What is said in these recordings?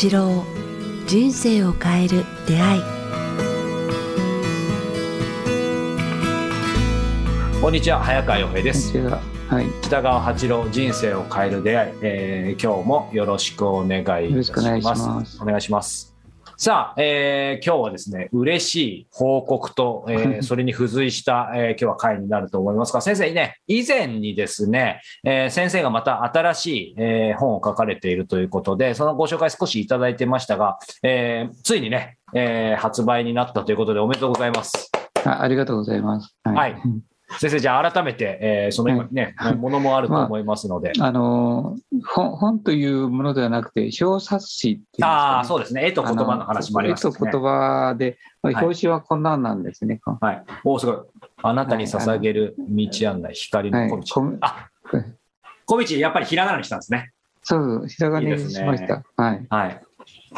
一郎、人生を変える出会い。こんにちは、早川洋平です。こんにちは、はい、北川八郎、人生を変える出会い、今日もよろしくお願いいたします。よろしくお願いします。お願いします。さあ、今日はですね、嬉しい報告と、それに付随した、今日は会になると思いますが、先生ね、以前にですね、先生がまた新しい、本を書かれているということで、そのご紹介少しいただいてましたが、ついにね、発売になったということでおめでとうございます。 ありがとうございます、はい、はい、先生、じゃあ改めて、その今ね、はい、ものもあると思いますので、まあ、本というものではなくて小冊子っていうんですかね。ああ、そうですね。絵と言葉の話もありますね。絵と言葉で、はい、表紙はこんなんなんですね。はい、お、すごい。あなたに捧げる道案内、光の小道、はい、あ、小道、やっぱりひらがなにしたんですね。そうです、ひらがなにしました。いいですね。はい、はい、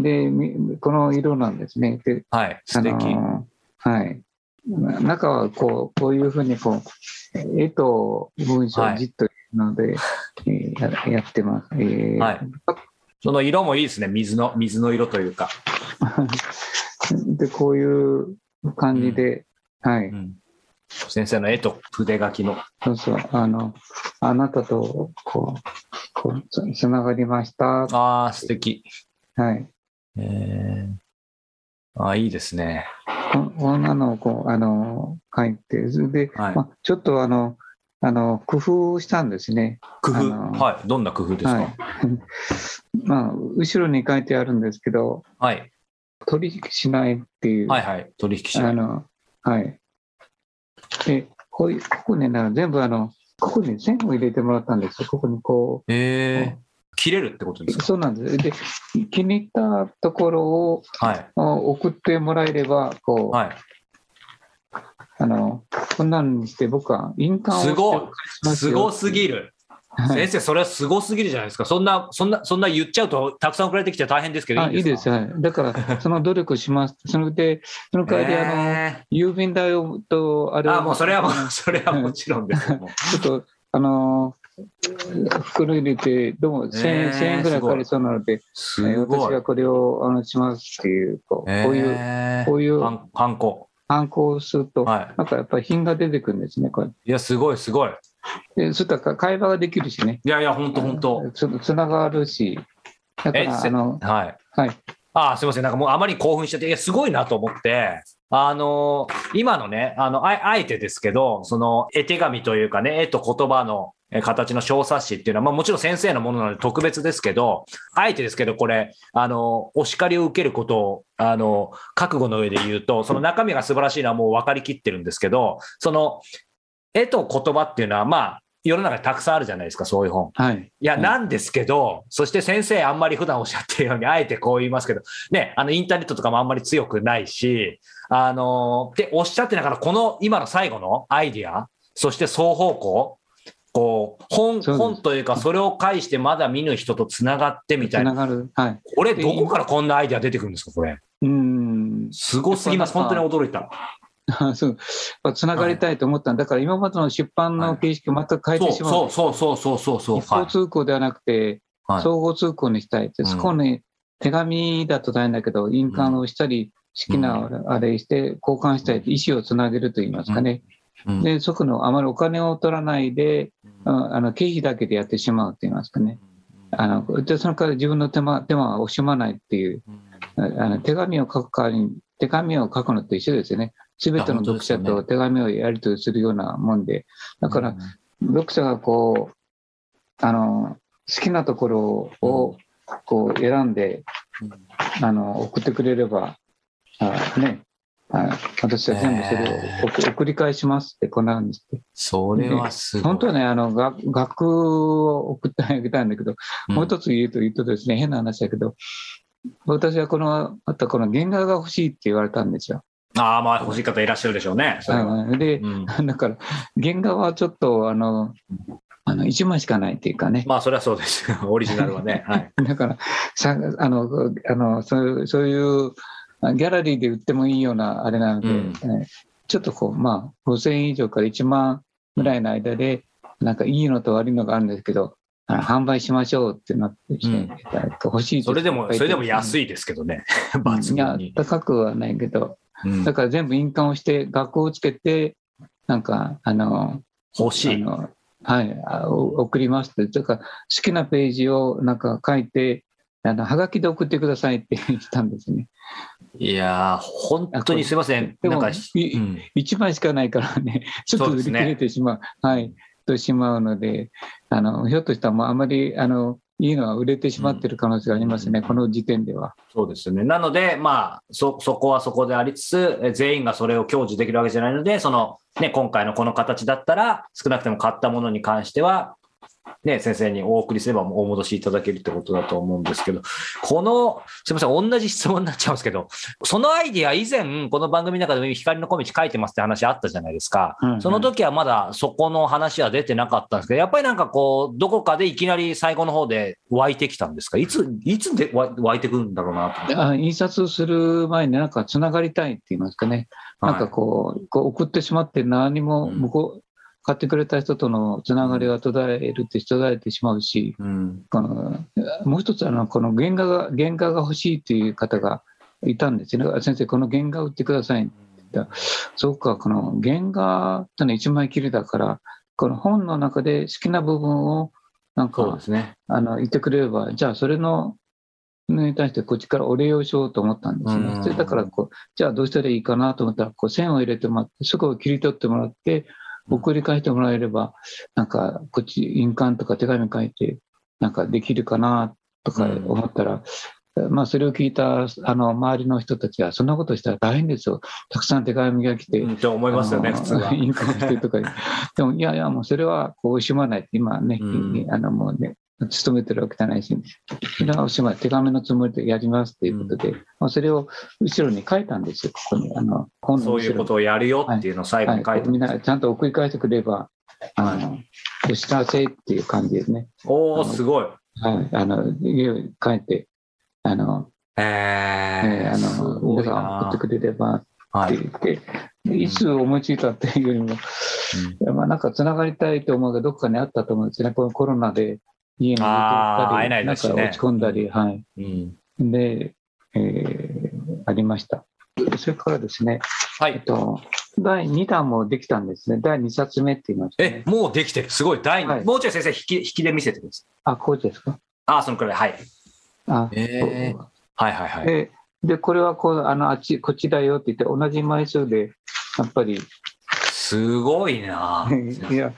でこの色なんですね。で、はい、素敵。はい、中はこういうふうにこう絵と文章をじっとので、はい、やってます、はい、その色もいいですね。水の色というかでこういう感じで、うん、はい、うん、先生の絵と筆書きの、そうそう、あなたとこうつながりました。ああ、素敵。はい、あ、いいですね。こんなのをこう書いてで、はい、まあ、ちょっと工夫したんですね。工夫、はい、どんな工夫ですか。はい、まあ、後ろに書いてあるんですけど、はい、取引しないっていう、はいはい、取引しない、はい、でここにね、全部ここに線を入れてもらったんですよ。ここにこう、切れるってことですか。そうなんです。で、気に入ったところを、はい、送ってもらえればこう、はい、こんなのにして僕は印鑑をすごすぎる先生、それはすごすぎるじゃないですか。そんな言っちゃうとたくさん送られてきて大変ですけど、いいですか。あ、いいです、はい、だからその努力しますその代わり郵便代をとあれを、もうそれはもちろんですもちょっと袋入れてどうも1000円ぐらいかかりそうなので、私はこれをしますっていう、こういうハンコをすると、はい、なんかやっぱり品が出てくるんですね。これ、いや、すごいすごい。で、そしたら会話ができるしね。いやいや、本当本当。つながるし、だからはい、はい、あ、すみません、なんかもうあまり興奮しちゃって、いや、すごいなと思って。今のね、あえてですけど、その絵手紙というかね、絵と言葉の形の小冊子っていうのは、まあ、もちろん先生のものなので特別ですけど、あえてですけど、これ、お叱りを受けることを、覚悟の上で言うと、その中身が素晴らしいのはもう分かりきってるんですけど、その絵と言葉っていうのは、まあ、世の中にたくさんあるじゃないですか、そういう本。はい。いや、なんですけど、そして先生あんまり普段おっしゃってるように、あえてこう言いますけど、ね、インターネットとかもあんまり強くないし、っておっしゃってながら、この今の最後のアイディア、そして双方向、こう本というか、それを介してまだ見ぬ人とつながってみたいな。つながる。はい。これ、どこからこんなアイディア出てくるんですか、これ。すごすぎます。本当に驚いた。そう、つながりたいと思ったんだから、今までの出版の形式を全く変えてしまう、はい、そう一方通行ではなくて、はい、総合通行にしたいって、そこに手紙だと大変だけど、印鑑をしたり、好きなあれして交換したり、意思をつなげると言いますかね、でそこのあまりお金を取らないで、経費だけでやってしまうと言いますかね、でそのから自分の手間は惜しまないっていう、手紙を書く代わりに、手紙を書くのと一緒ですよね。すべての読者と手紙をやり取りするようなもんで、だから読者がこう好きなところをこう選んで送ってくれれば、ね、私は全部それを送り返しますって、こんな感じで。それはすごい。本当はね、額を送ってあげたいんだけど、もう一つ言うとですね、変な話だけど、私はこの原画が欲しいって言われたんですよ。ああ、まあ欲しい方いらっしゃるでしょうね。それはで、だから原画はちょっと1枚しかないっていうかね。まあそれはそうです。オリジナルはね。はい、だからそういうギャラリーで売ってもいいようなあれなので、ちょっとこうまあ5000円以上から1万ぐらいの間でなんかいいのと悪いのがあるんですけど、販売しましょうってなってきて、欲しい。それでも安いですけどね。いや、高くはないけど、だから全部印鑑をして額をつけて、なんか欲しい、はい、送りますって、だから好きなページをなんか書いて、はがきで送ってくださいって言ったんですね。いやー、本当にすいません。でもなんか、1枚しかないからね、ちょっと切れてしまう。はい。としまうので、ひょっとしたらもうあまりいいのは売れてしまっている可能性がありますね、この時点では。そうですね。なので、まあ、そこはそこでありつつ、全員がそれを享受できるわけじゃないので、今回のこの形だったら、少なくても買ったものに関しては、ね、先生にお送りすればお戻しいただけるってことだと思うんですけど、すみません、同じ質問になっちゃうんですけど、そのアイディア、以前この番組の中でも光の小道書いてますって話あったじゃないですか、その時はまだそこの話は出てなかったんですけど、やっぱりなんかこうどこかでいきなり最後の方で湧いてきたんですか？いつで湧いてくるんだろうなと思って。印刷する前になんかつながりたいって言いますかね、なんかこう送ってしまって何も向こう、買ってくれた人とのつながりが途絶えてしまうし、もう一つこの原画が欲しいという方がいたんですよね。先生、この原画売ってくださいって言った。そうか、この原画というのは一枚きりだから、この本の中で好きな部分をなんか、ね、言ってくれれば、じゃあそれのに対してこっちからお礼をしようと思ったんですね。それだからじゃあどうしたらいいかなと思ったら、線を入れてもらって、そこを切り取ってもらって送り返してもらえれば、なんかこっち印鑑とか手紙書いてなんかできるかなとか思ったら、まあ、それを聞いた周りの人たちは、そんなことしたら大変ですよ、たくさん手紙が来て、と思いますよね、普通は印鑑してとかでも、いやいや、もうそれは惜しまないって、今ね、もうね、勤めてるわけじゃないし、手紙のつもりでやりますということで、まあ、それを後ろに書いたんですよ、ここに本の後ろに、そういうことをやるよっていうのを最後に書いて、みんなちゃんと送り返してくれば、お知らせっていう感じですね。おー、すごい。はい、書いて、皆さん送ってくれればって言って、いつ思いついたっていうよりも、まあ、なんかつながりたいと思うが、どこかにあったと思うんですね、このコロナで。家に出てったり、なんか落ち込んだり、はい。で、ありました。それからですね、第2弾もできたんですね、第2冊目って言いました、ね。もうできてる、すごい、もうちょい先生、引きで見せてください。あ、こうですか。あ、そのくらい、はい。はいはいはい。で、これはこっちだよって言って、同じ枚数で、やっぱり。すごいな。いや、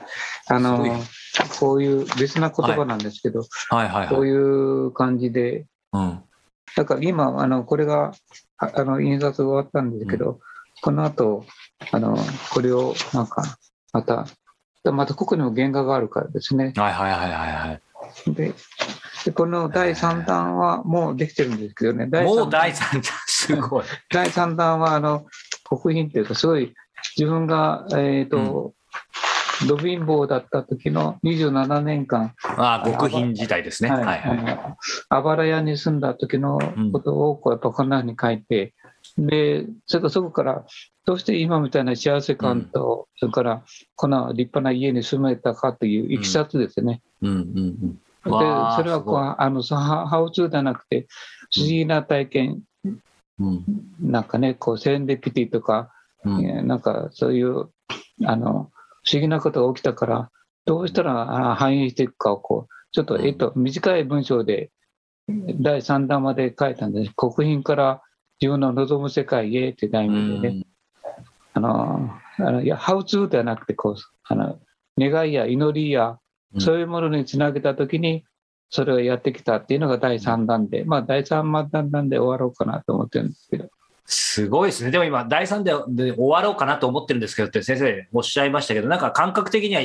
こういう別な言葉なんですけど、こういう感じで、だから今これが印刷終わったんですけど、この後これをなんかまたここにも原画があるからですね。でこの第3弾はもうできてるんですけどね。もう第3弾すごい。第3弾は刻印というか、すごい自分がド貧乏だった時の27年間、極貧時代ですね、あばら屋に住んだ時のことをこんなふうに書いて、でそれからそこからどうして今みたいな幸せ感と、それからこの立派な家に住めたかといういきさつですね。でそれはハウツーではなくて、不思議な体験、なんかね、センディピティとか、なんかそういう不思議なことが起きたから、どうしたら反映していくかをちょっと短い文章で第3弾まで書いたんです。国賓から自分の望む世界へって題名でね、ハウツーではなくて、願いや祈りやそういうものにつなげたときにそれをやってきたっていうのが第3弾で、まあ第3弾で終わろうかなと思ってるんですけど。すごいですね。でも今第3弾で終わろうかなと思ってるんですけどって先生おっしゃいましたけど、なんか感覚的には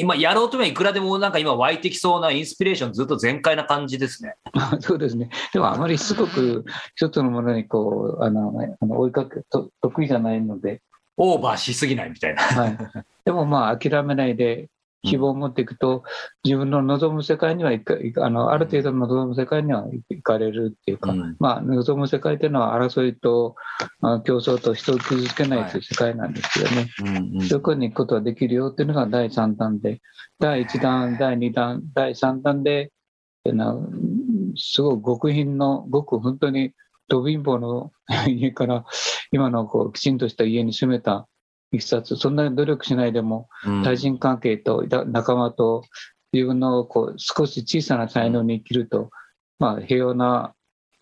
今やろうとはいくらでもなんか今湧いてきそうなインスピレーションずっと全開な感じですね。そうですね。でもあまりすごく一つのものに追いかけ得意じゃないので、オーバーしすぎないみたいな。でもまあ諦めないで希望を持っていくと、自分の望む世界にはある程度の望む世界には行かれるっていうか、まあ、望む世界というのは争いと競争と人を傷つけないという世界なんですよね。どこに行くことができるよっていうのが第3弾で、第1弾、第2弾、第3弾ですごい極貧の、ごく本当にど貧乏の家から今のこうきちんとした家に住めた一冊、そんなに努力しないでも対人関係と仲間と自分のこう少し小さな才能に生きると、まあ、平和な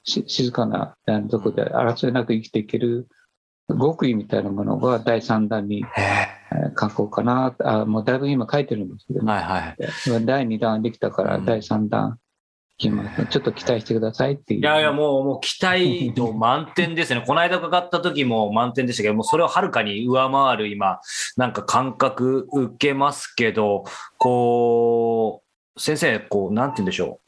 静かなとこで争いなく生きていける極意みたいなものが第3弾に書こうかな。もうだいぶ今書いてるんですけど、はいはい、第2弾できたから第3弾ちょっと期待してくださいっていう。いやいや、もう期待度満点ですね。この間伺った時も満点でしたけど、もうそれをはるかに上回る今なんか感覚受けますけど、こう先生、こうなんて言うんでしょ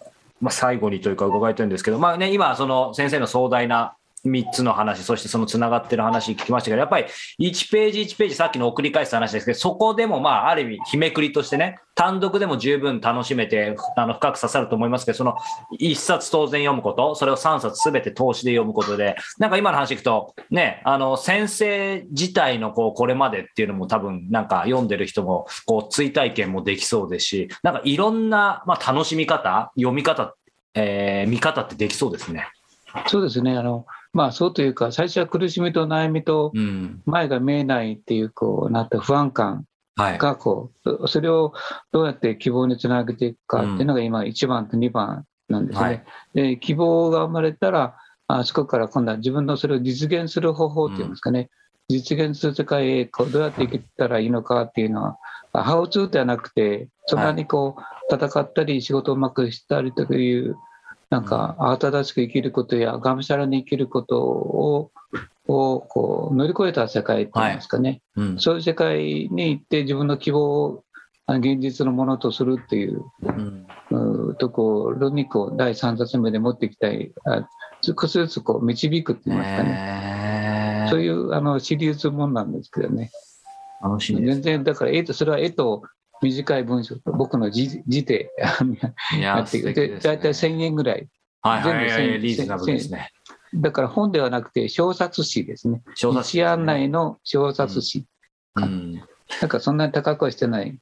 う、まあ、最後にというか伺いたいんですけど、まあね、今その先生の壮大な3つの話、そしてそのつながってる話聞きましたけど、やっぱり1ページ1ページさっきの送り返す話ですけど、そこでもまあある意味日めくりとしてね、単独でも十分楽しめて深く刺さると思いますけど、その1冊当然読むこと、それを3冊全て通しで読むことで、なんか今の話聞くとね、先生自体のこれまでっていうのも多分なんか読んでる人もこう追体験もできそうですし、なんかいろんなまあ楽しみ方、読み方、見方ってできそうですね。そうですね、まあ、そうというか、最初は苦しみと悩みと前が見えないっていうこうなった不安感がこう、それをどうやって希望につなげていくかっていうのが今1番と2番なんですね。で、希望が生まれたら、あそこから今度は自分のそれを実現する方法っていうんですかね、実現する世界へこうどうやっていけたらいいのかっていうのは、ハウツーではなくて、そんなにこう戦ったり仕事をうまくしたりというなんか慌ただしく生きることやがむしゃらに生きることをこう乗り越えた世界というんですかね、はい、そういう世界に行って自分の希望を現実のものとするっていう、ところにこう第3冊目で持っていきたい、少しずつこう導くといいますかね、そういうシリーズもんなんですけどね。楽しいです。全然だからそれは絵と短い文章と僕の字でやっていく、大体1000円ぐらい、はいはいはいはい、リーズナブルですね。だから本ではなくて小冊子ですね。一案内の小冊子、なんかそんなに高くはしてない、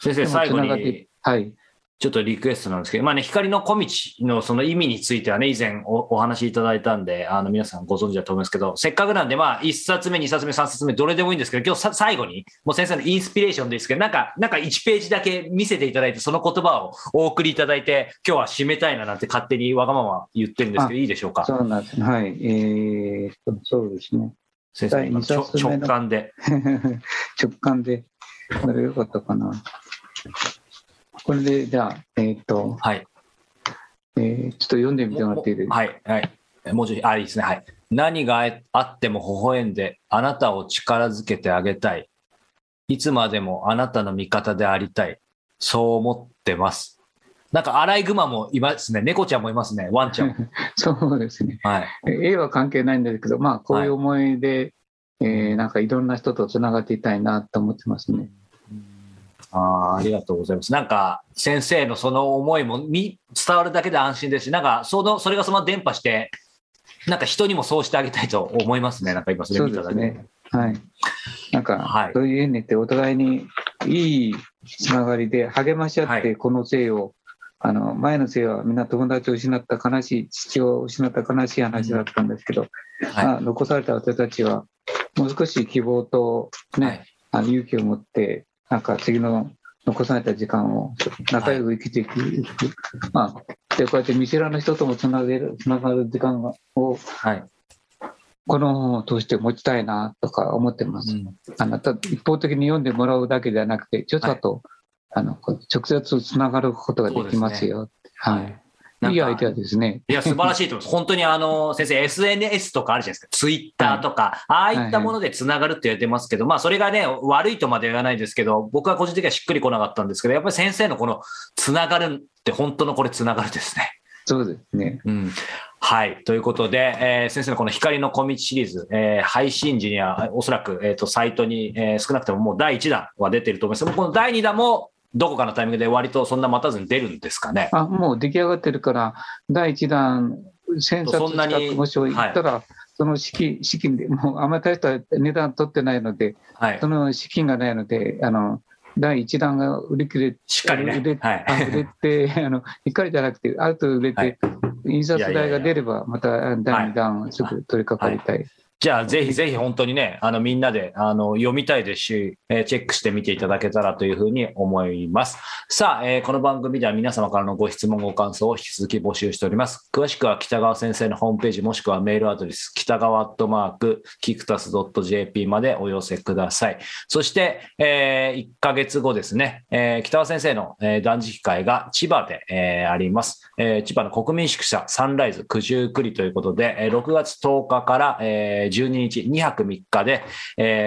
先生最後に、はい、ちょっとリクエストなんですけど、まあね、光の小道のその意味についてはね、以前 お話いただいたんで、皆さんご存知だと思いますけど、せっかくなんで、まあ、1冊目、2冊目、3冊目、どれでもいいんですけど、今日最後に、もう先生のインスピレーションですけど、なんか1ページだけ見せていただいて、その言葉をお送りいただいて、今日は締めたいななんて勝手にわがまま言ってるんですけど、いいでしょうか。そうなんです。はい。そうですね。先生、今直感で。直感で。これよかったかな。これでじゃあ、はい、ちょっと読んでみてもらっていいですか。はいはい、もうちょい、いいですね。はい。何があっても微笑んであなたを力づけてあげたい。いつまでもあなたの味方でありたい。そう思ってます。なんかアライグマもいますね。猫ちゃんもいますね。ワンちゃんも。そうですね。はい。絵は関係ないんですけど、まあこういう思いで、なんかいろんな人とつながっていたいなと思ってますね。ありがとうございます。なんか先生のその思いも伝わるだけで安心ですし、なんかそれがそのまま伝播して、なんか人にもそうしてあげたいと思いますね。なんか今それ見ただけで、そうですね、はい、なんかそういう縁にってお互いにいいつながりで励まし合って、この生を、前の生はみんな友達を失った悲しい、父を失った悲しい話だったんですけど、残された私たちはもう少し希望と、ね、勇気を持って、なんか次の残された時間を仲良く生きていく、まあ、でこうやって見知らぬ人ともつながる時間を、この本を通して持ちたいなとか思ってます、一方的に読んでもらうだけではなくて、ちょっと、直接つながることができますよ。いいアイデアですね。いや、素晴らしいと思います。本当に先生、SNS とかあるじゃないですか。Twitter とか、ああいったものでつながるって言ってますけど、まあ、それがね、悪いとまでは言わないですけど、僕は個人的にはしっくりこなかったんですけど、やっぱり先生のこの、つながるって、本当のこれ、つながるですね。そうですね。はい。ということで、先生のこの光の小道シリーズ、配信時にはおそらく、サイトに、少なくとももう第1弾は出ていると思います。もうこの第2弾もどこかのタイミングで割とそんな待たずに出るんですかね。あ、もう出来上がってるから、第1弾、1000冊近くもし行ったら、その資金で、もうあんまり大した値段取ってないので、はい、その資金がないので、第1弾が売り切れて、しっかりね、売れて光じゃなくて、ある程度売れて、はい、印刷代が出れば、また第2弾をすぐ取り掛かりたい。はいはいはい、じゃあぜひぜひ本当にね、みんなで読みたいですし、チェックしてみていただけたらというふうに思います。さあ、この番組では皆様からのご質問ご感想を引き続き募集しております。詳しくは北川先生のホームページもしくはメールアドレス北川@kiktas.jp までお寄せください。そして、1ヶ月後ですね、北川先生の断食会が千葉で、あります。千葉の国民宿舎サンライズ九十九里ということで、6月10日から、12日2泊3日で、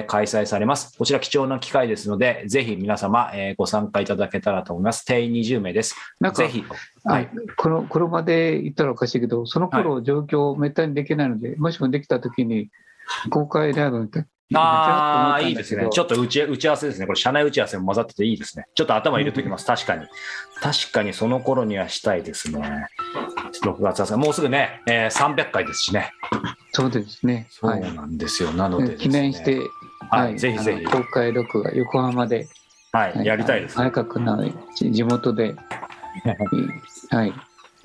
開催されます。こちら貴重な機会ですのでぜひ皆様、ご参加いただけたらと思います。定員20名です。なんかぜひ、はい、これまで言ったらおかしいけどその頃状況めったにできないので、はい、もしもできた時に公開ライブみたいな。ああ、いいですね。ちょっと打ち合わせですね。これ社内打ち合わせも混ざってていいですね。ちょっと頭入れておきます、うん、確かにその頃にはしたいですね。6月はもうすぐね、300回ですしね。そうですね。そうなんですよ。はい、なのでですね、記念して、はいはい、ぜひぜひ公開録画横浜で、はいはい、やりたいです、ね。早くな地元ではい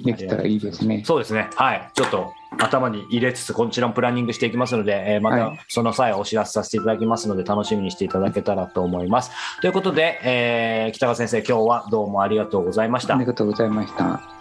できたらいいですね。そうですね。はい、ちょっと頭に入れつつこちらもプランニングしていきますので、またその際お知らせさせていただきますので楽しみにしていただけたらと思います。ということで、北川先生今日はどうもありがとうございました。ありがとうございました。